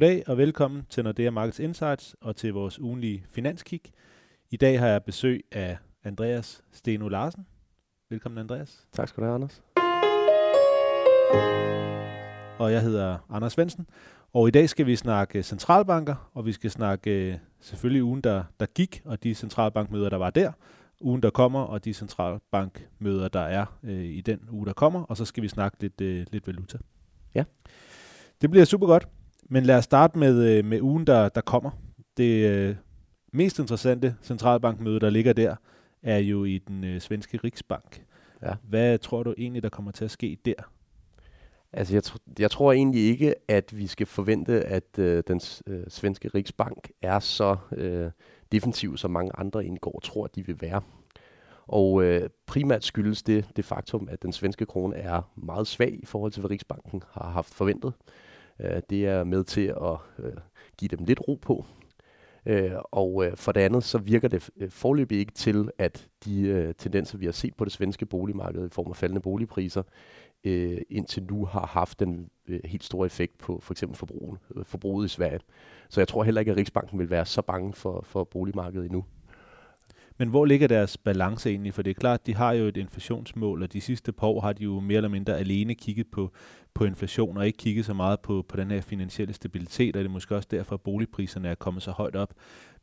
Goddag og velkommen til Nordea Markets Insights og til vores ugenlige finanskik. I dag har jeg besøg af Andreas Steno Larsen. Velkommen, Andreas. Tak skal du have, Anders. Og jeg hedder Anders Svendsen, og i dag skal vi snakke centralbanker, og vi skal snakke selvfølgelig ugen, der gik, og de centralbankmøder, der var der, ugen, der kommer, og de centralbankmøder, der er i den uge, der kommer, og så skal vi snakke lidt valuta. Ja. Det bliver super godt. Men lad os starte med ugen, der kommer. Det mest interessante centralbankmøde, der ligger der, er jo i den svenske Riksbank. Ja. Hvad tror du egentlig, der kommer til at ske der? Altså, jeg tror egentlig ikke, at vi skal forvente, at den svenske Riksbank er så defensiv, som mange andre egentlig går og tror, at de vil være. Og primært skyldes det faktum, at den svenske krone er meget svag i forhold til, hvad Riksbanken har haft forventet. Det er med til at give dem lidt ro på. Og for det andet, så virker det foreløbig ikke til, at de tendenser, vi har set på det svenske boligmarked i form af faldende boligpriser, indtil nu har haft den helt store effekt på for eksempel forbruget i Sverige. Så jeg tror heller ikke, at Riksbanken vil være så bange for boligmarkedet endnu. Men hvor ligger deres balance egentlig? For det er klart, de har jo et inflationsmål, og de sidste par år har de jo mere eller mindre alene kigget på inflation, og ikke kigget så meget på den her finansielle stabilitet, og det er måske også derfor, at boligpriserne er kommet så højt op.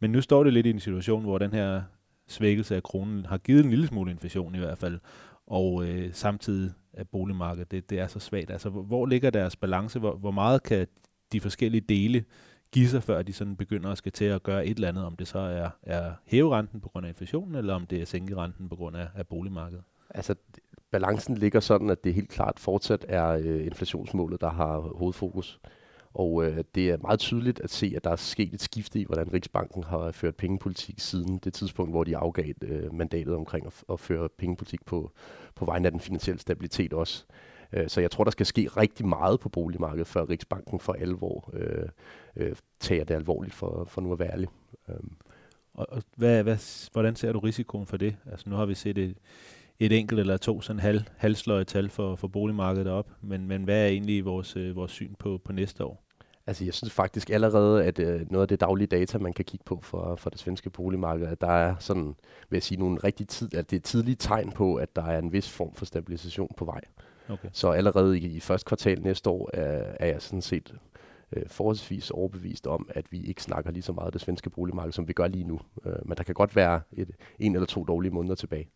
Men nu står det lidt i en situation, hvor den her svækkelse af kronen har givet en lille smule inflation i hvert fald, og samtidig er boligmarkedet, det er så svagt. Altså, hvor ligger deres balance? Hvor meget kan de forskellige dele give sig, før de sådan begynder at skal til at gøre et eller andet, om det så er hæve renten på grund af inflationen, eller om det er sænke renten på grund af boligmarkedet? Altså, balancen ligger sådan, at det helt klart fortsat er inflationsmålet, der har hovedfokus. Og det er meget tydeligt at se, at der er sket et skifte i, hvordan Riksbanken har ført pengepolitik siden det tidspunkt, hvor de afgav mandatet omkring at føre pengepolitik på vegne af den finansielle stabilitet også. Så jeg tror, der skal ske rigtig meget på boligmarkedet, før Riksbanken for alvor tager det alvorligt for nu at være ærlig. Og hvordan ser du risikoen for det? Altså, nu har vi set et enkelt eller to sådan halvsløje tal for boligmarkedet op, men hvad er egentlig vores syn på næste år? Altså, jeg synes faktisk allerede, at noget af det daglige data, man kan kigge på for det svenske boligmarked, at der er sådan, vil jeg sige, nogle rigtig tidlige tegn på, at der er en vis form for stabilisation på vej. Okay. Så allerede i første kvartal næste år er jeg sådan set forholdsvis overbevist om, at vi ikke snakker lige så meget af det svenske boligmarked, som vi gør lige nu. Men der kan godt være en eller to dårlige måneder tilbage.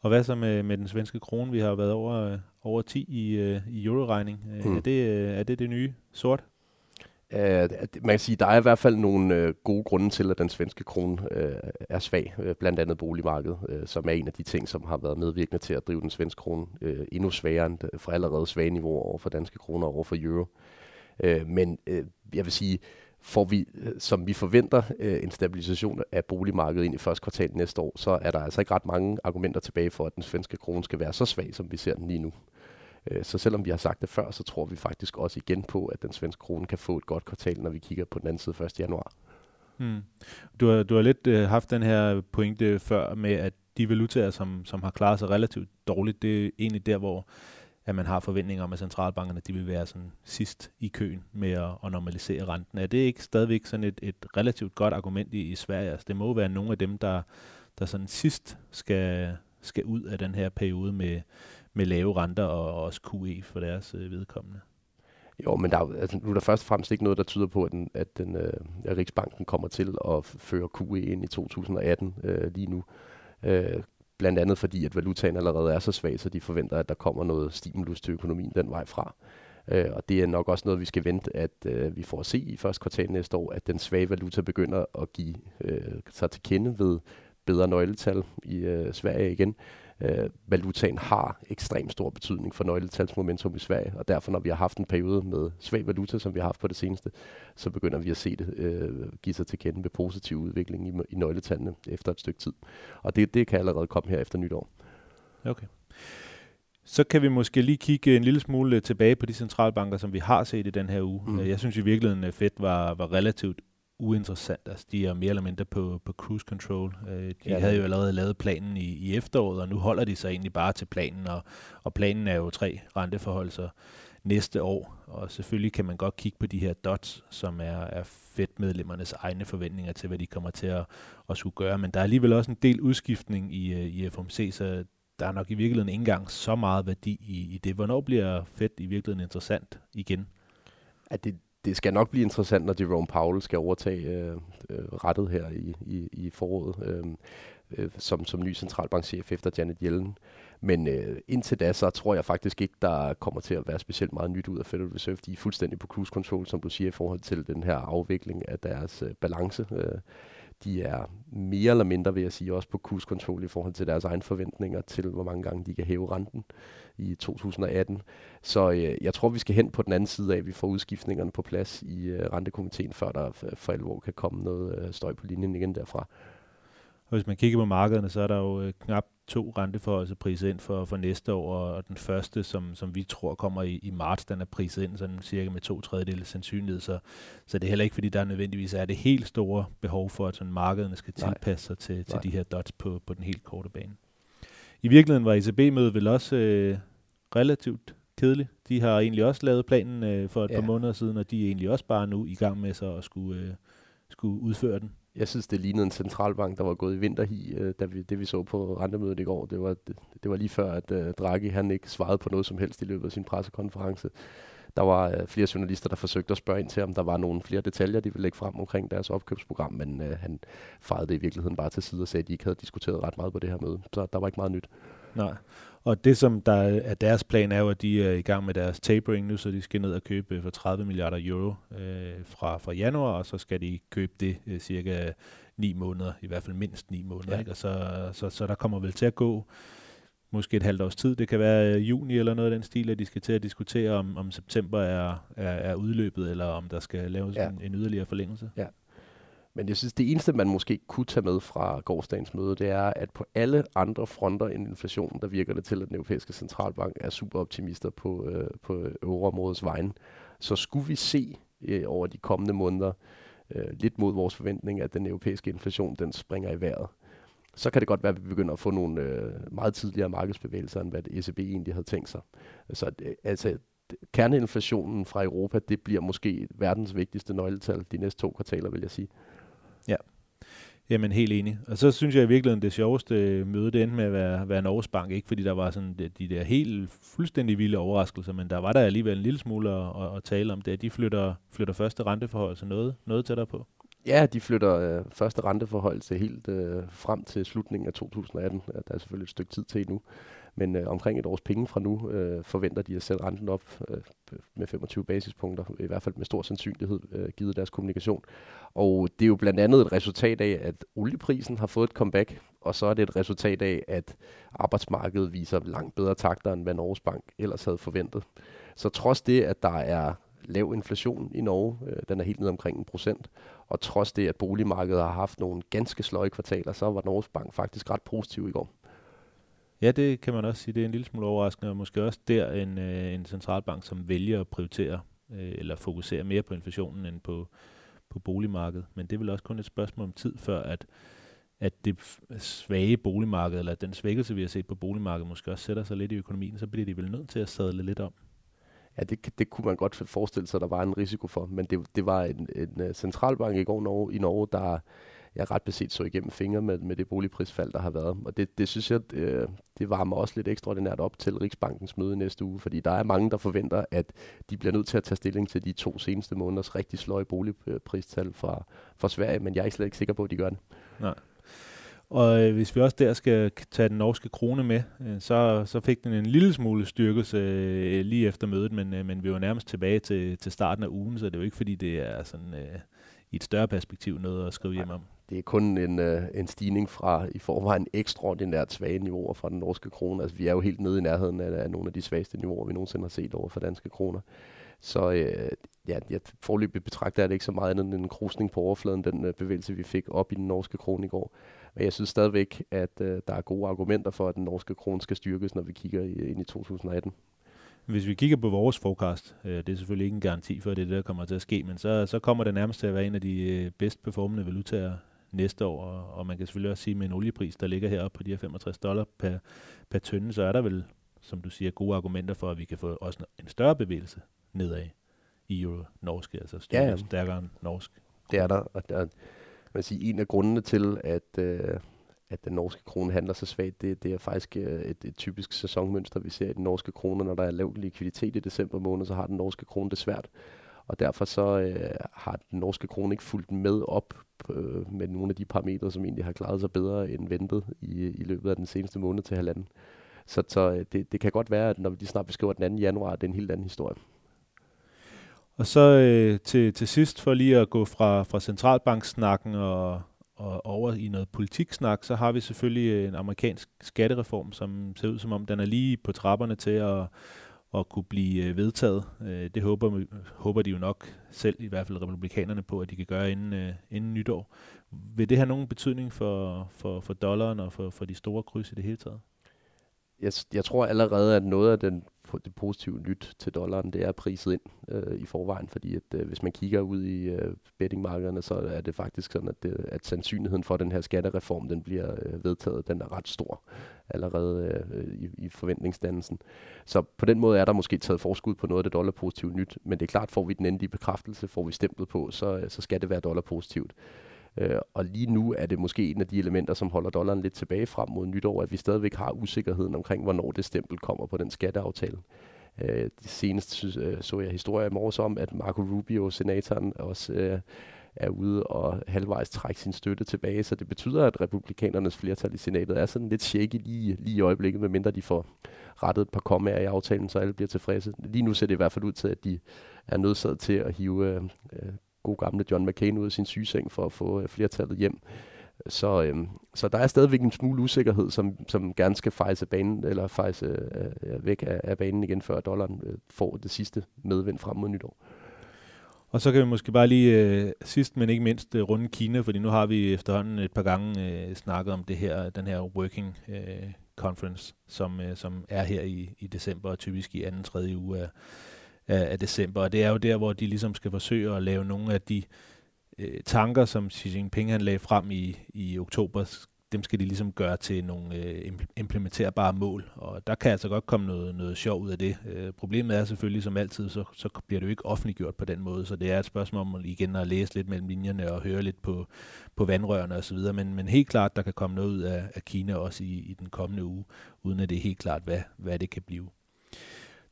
Og hvad så med den svenske krone? Vi har været over 10 i euro-regning. Er det nye sort? Man kan sige, at der er i hvert fald nogle gode grunde til, at den svenske krone er svag, blandt andet boligmarkedet, som er en af de ting, som har været medvirkende til at drive den svenske krone endnu sværere end fra allerede svage niveauer over for danske kroner og over for euro. Men jeg vil sige, får vi, som vi forventer, en stabilisation af boligmarkedet ind i første kvartal næste år, så er der altså ikke ret mange argumenter tilbage for, at den svenske krone skal være så svag, som vi ser den lige nu. Så selvom vi har sagt det før, så tror vi faktisk også igen på, at den svenske krone kan få et godt kvartal, når vi kigger på den anden side 1. januar. Mm. Du har lidt haft den her pointe før med, at de valutaer, som har klaret sig relativt dårligt, det er egentlig der, hvor at man har forventninger om, at centralbankerne de vil være sådan sidst i køen med at normalisere renten. Er det ikke stadigvæk sådan et relativt godt argument i Sverige? Altså, det må være nogle af dem, der sådan sidst skal ud af den her periode med lave renter og også QE for deres vedkommende. Jo, men nu er der først og fremmest ikke noget, der tyder på, at Riksbanken kommer til at føre QE ind i 2018 lige nu. Blandt andet fordi, at valutaen allerede er så svag, så de forventer, at der kommer noget stimulus til økonomien den vej fra. Og det er nok også noget, vi skal vente, at vi får at se i første kvartal næste år, at den svage valuta begynder at give sig til kende ved bedre nøgletal i Sverige igen. Valutaen har ekstremt stor betydning for nøgletalsmomentum i Sverige, og derfor, når vi har haft en periode med svag valuta, som vi har haft på det seneste, så begynder vi at se det give sig til kende med positiv udvikling i nøgletallene efter et stykke tid. Og det kan allerede komme her efter nytår. Okay. Så kan vi måske lige kigge en lille smule tilbage på de centralbanker, som vi har set i den her uge. Mm. Jeg synes i virkeligheden, at Fed var relativt uinteressant. Altså, de er mere eller mindre på cruise control. De havde jo allerede lavet planen i efteråret, og nu holder de sig egentlig bare til planen, og planen er jo 3 renteforholdelser næste år. Og selvfølgelig kan man godt kigge på de her dots, som er Fed-medlemmernes egne forventninger til, hvad de kommer til at skulle gøre. Men der er alligevel også en del udskiftning i FOMC, så der er nok i virkeligheden ikke engang så meget værdi i det. Hvornår bliver Fed i virkeligheden interessant igen? At det skal nok blive interessant, når Jerome Powell skal overtage rattet her i foråret som ny centralbankchef efter Janet Yellen. Men indtil da, så tror jeg faktisk ikke, der kommer til at være specielt meget nyt ud af Federal Reserve. De er fuldstændig på cruise control, som du siger, i forhold til den her afvikling af deres balance. De er mere eller mindre, vil jeg sige, også på cruise control i forhold til deres egne forventninger til, hvor mange gange de kan hæve renten i 2018. Så jeg tror, vi skal hen på den anden side af, at vi får udskiftningerne på plads i rentekomiteen, før der for alvor kan komme noget støj på linjen igen derfra. Og hvis man kigger på markederne, så er der jo knap 2 renteforhøjelser priset ind for næste år, og den første, som vi tror kommer i marts, den er priset ind sådan cirka med 2/3 sandsynlighed, så det er heller ikke, fordi der nødvendigvis er det helt store behov for, at sådan markederne skal tilpasse sig til de her dots på den helt korte bane. I virkeligheden var ECB-mødet vel også relativt kedeligt. De har egentlig også lavet planen for et par måneder siden, og de er egentlig også bare nu i gang med så at skulle udføre den. Jeg synes, det lignede en centralbank, der var gået i vinterhi, det vi så på rentemødet i går. Det var lige før, at Draghi han ikke svarede på noget som helst i løbet af sin pressekonference. Der var flere journalister, der forsøgte at spørge ind til, om der var nogle flere detaljer, de ville lægge frem omkring deres opkøbsprogram, men han fejede det i virkeligheden bare til side og sagde, at de ikke havde diskuteret ret meget på det her møde. Så der var ikke meget nyt. Nej, og det som der er deres plan er jo, at de er i gang med deres tapering nu, så de skal ned og købe for 30 milliarder euro fra januar, og så skal de købe det cirka 9 måneder, i hvert fald mindst 9 måneder, ikke? Og så der kommer vel til at gå måske et halvt års tid, det kan være juni eller noget af den stil, at de skal til at diskutere, om september er udløbet, eller om der skal laves en yderligere forlængelse. Ja. Men jeg synes, det eneste, man måske kunne tage med fra gårsdagens møde, det er, at på alle andre fronter end inflationen, der virker det til, at den europæiske centralbank er superoptimister på euroområdets vejen. Så skulle vi se over de kommende måneder lidt mod vores forventning, at den europæiske inflation den springer i vejret, så kan det godt være, at vi begynder at få nogle meget tidligere markedsbevægelser, end hvad ECB egentlig havde tænkt sig. Så altså kerneinflationen fra Europa, det bliver måske verdens vigtigste nøgletal de næste 2 kvartaler, vil jeg sige. Ja, jamen helt enig. Og så synes jeg i virkeligheden, det sjoveste møde, det endte med at være Norges Bank, ikke fordi der var sådan de der helt fuldstændig vilde overraskelser, men der var der alligevel en lille smule at tale om det. De flytter første renteforhøjelse noget tættere på. Ja, de flytter første renteforhøjelse helt frem til slutningen af 2018. Der er selvfølgelig et stykke tid til endnu. Men omkring et års penge fra nu forventer de at sætte renten op med 25 basispunkter, i hvert fald med stor sandsynlighed, givet deres kommunikation. Og det er jo blandt andet et resultat af, at olieprisen har fået et comeback, og så er det et resultat af, at arbejdsmarkedet viser langt bedre takter, end hvad Norges Bank ellers havde forventet. Så trods det, at der er lav inflation i Norge, den er helt ned omkring 1%, og trods det, at boligmarkedet har haft nogle ganske sløje kvartaler, så var Norges Bank faktisk ret positiv i går. Ja, det kan man også sige. Det er en lille smule overraskende, og måske også der en centralbank, som vælger at prioritere eller fokusere mere på inflationen end på boligmarkedet. Men det er vel også kun et spørgsmål om tid, før at det svage boligmarked, eller den svækkelse, vi har set på boligmarkedet, måske også sætter sig lidt i økonomien, så bliver de vel nødt til at sadle lidt om. Ja, det kunne man godt forestille sig, der var en risiko for. Men det var en centralbank i går i Norge, der jeg er ret beset så igennem fingre med det boligprisfald, der har været. Og det synes jeg, det varmer også lidt ekstraordinært op til Riksbankens møde næste uge, fordi der er mange, der forventer, at de bliver nødt til at tage stilling til de 2 seneste måneders rigtig sløje boligpristal fra Sverige, men jeg er slet ikke sikker på, at de gør det. Nej. Og hvis vi også der skal tage den norske krone med, så fik den en lille smule styrkelse lige efter mødet, men vi var nærmest tilbage til starten af ugen, så det er jo ikke, fordi det er sådan i et større perspektiv noget at skrive hjem om. Det er kun en stigning fra i forvejen ekstraordinært svage niveauer fra den norske krone. Altså, vi er jo helt nede i nærheden af nogle af de svageste niveauer, vi nogensinde har set over for danske kroner. Så jeg forløbigt betragter det ikke så meget andet end en krusning på overfladen, den bevægelse, vi fik op i den norske krone i går. Men jeg synes stadigvæk, at der er gode argumenter for, at den norske krone skal styrkes, når vi kigger ind i 2018. Hvis vi kigger på vores forecast, det er selvfølgelig ikke en garanti for, at det er det, der kommer til at ske, men så kommer det nærmest til at være en af de bedst performende valutaer næste år, og man kan selvfølgelig også sige, med en oliepris, der ligger heroppe på de her $65 per tønde, så er der vel som du siger, gode argumenter for, at vi kan få også en større bevægelse nedad i euro-norsk, altså stærkere norsk. Det er der, og der, man siger, en af grundene til, at den norske krone handler så svagt, det er faktisk et typisk sæsonmønster, vi ser i den norske krone. Når der er lav likviditet i december måned, så har den norske krone det svært. Og derfor så har den norske krone ikke fulgt med op med nogle af de parametre, som egentlig har klaret sig bedre end ventet i løbet af den seneste måned til halvanden. Så det kan godt være, at når vi snart beskriver den 2. januar, det er en helt anden historie. Og så til sidst, for lige at gå fra centralbanksnakken og over i noget politiksnak, så har vi selvfølgelig en amerikansk skattereform, som ser ud som om, den er lige på trapperne til at kunne blive vedtaget. Det håber de jo nok selv, i hvert fald republikanerne, på, at de kan gøre inden nytår. Vil det have nogen betydning for dollaren og for de store kryds i det hele taget? Jeg tror allerede, at noget af det positive nyt til dollaren, det er priset ind i forvejen, fordi at, hvis man kigger ud i bettingmarkederne, så er det faktisk sådan, at sandsynligheden for, at den her skattereform den bliver vedtaget, den er ret stor allerede i forventningsdannelsen. Så på den måde er der måske taget forskud på noget af det dollarpositive nyt, men det er klart, får vi den endelige bekræftelse, får vi stemplet på, så skal det være dollarpositivt. Og lige nu er det måske en af de elementer, som holder dollaren lidt tilbage frem mod nytår, at vi stadigvæk har usikkerheden omkring, hvornår det stempel kommer på den skatteaftale. Senest så jeg historier i morges om, at Marco Rubio, senatoren, også er ude og halvvejs trække sin støtte tilbage, så det betyder, at republikanernes flertal i senatet er sådan lidt shaky lige i øjeblikket, medmindre de får rettet et par kommaer i aftalen, så alle bliver tilfredse. Lige nu ser det i hvert fald ud til, at de er nødsaget til at hive god gamle John McCain ud af sin sygeseng for at få flertallet hjem. Så der er stadigvæk en smule usikkerhed, som gerne skal fejse væk af banen igen, før dollaren får det sidste medvind frem mod nytår. Og så kan vi måske bare lige sidst, men ikke mindst, runde Kina, fordi nu har vi efterhånden et par gange snakket om den her working conference, som er her i december, og typisk i 2.-3. uge af december, og det er jo der, hvor de ligesom skal forsøge at lave nogle af de tanker, som Xi Jinping han lagde frem i oktober, dem skal de ligesom gøre til nogle implementerbare mål, og der kan altså godt komme noget sjov ud af det. Problemet er selvfølgelig, som altid, så bliver det jo ikke offentliggjort på den måde, så det er et spørgsmål om igen at læse lidt mellem linjerne og høre lidt på vandrørene osv., men helt klart, der kan komme noget ud af Kina også i den kommende uge, uden at det er helt klart, hvad det kan blive.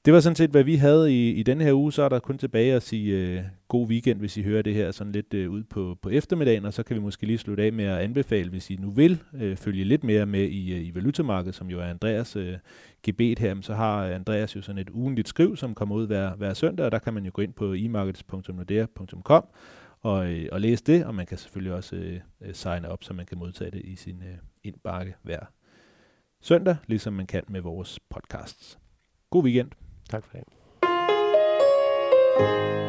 Det var sådan set, hvad vi havde i denne her uge. Så er der kun tilbage at sige god weekend, hvis I hører det her sådan lidt ud på eftermiddagen, og så kan vi måske lige slutte af med at anbefale, hvis I nu vil følge lidt mere med i valutamarkedet, som jo er Andreas gebet her, så har Andreas jo sådan et ugentligt skriv, som kommer ud hver søndag, og der kan man jo gå ind på imarkeds.nodera.com og læse det, og man kan selvfølgelig også signe op, så man kan modtage det i sin indbakke hver søndag, ligesom man kan med vores podcasts. God weekend! Tak for det.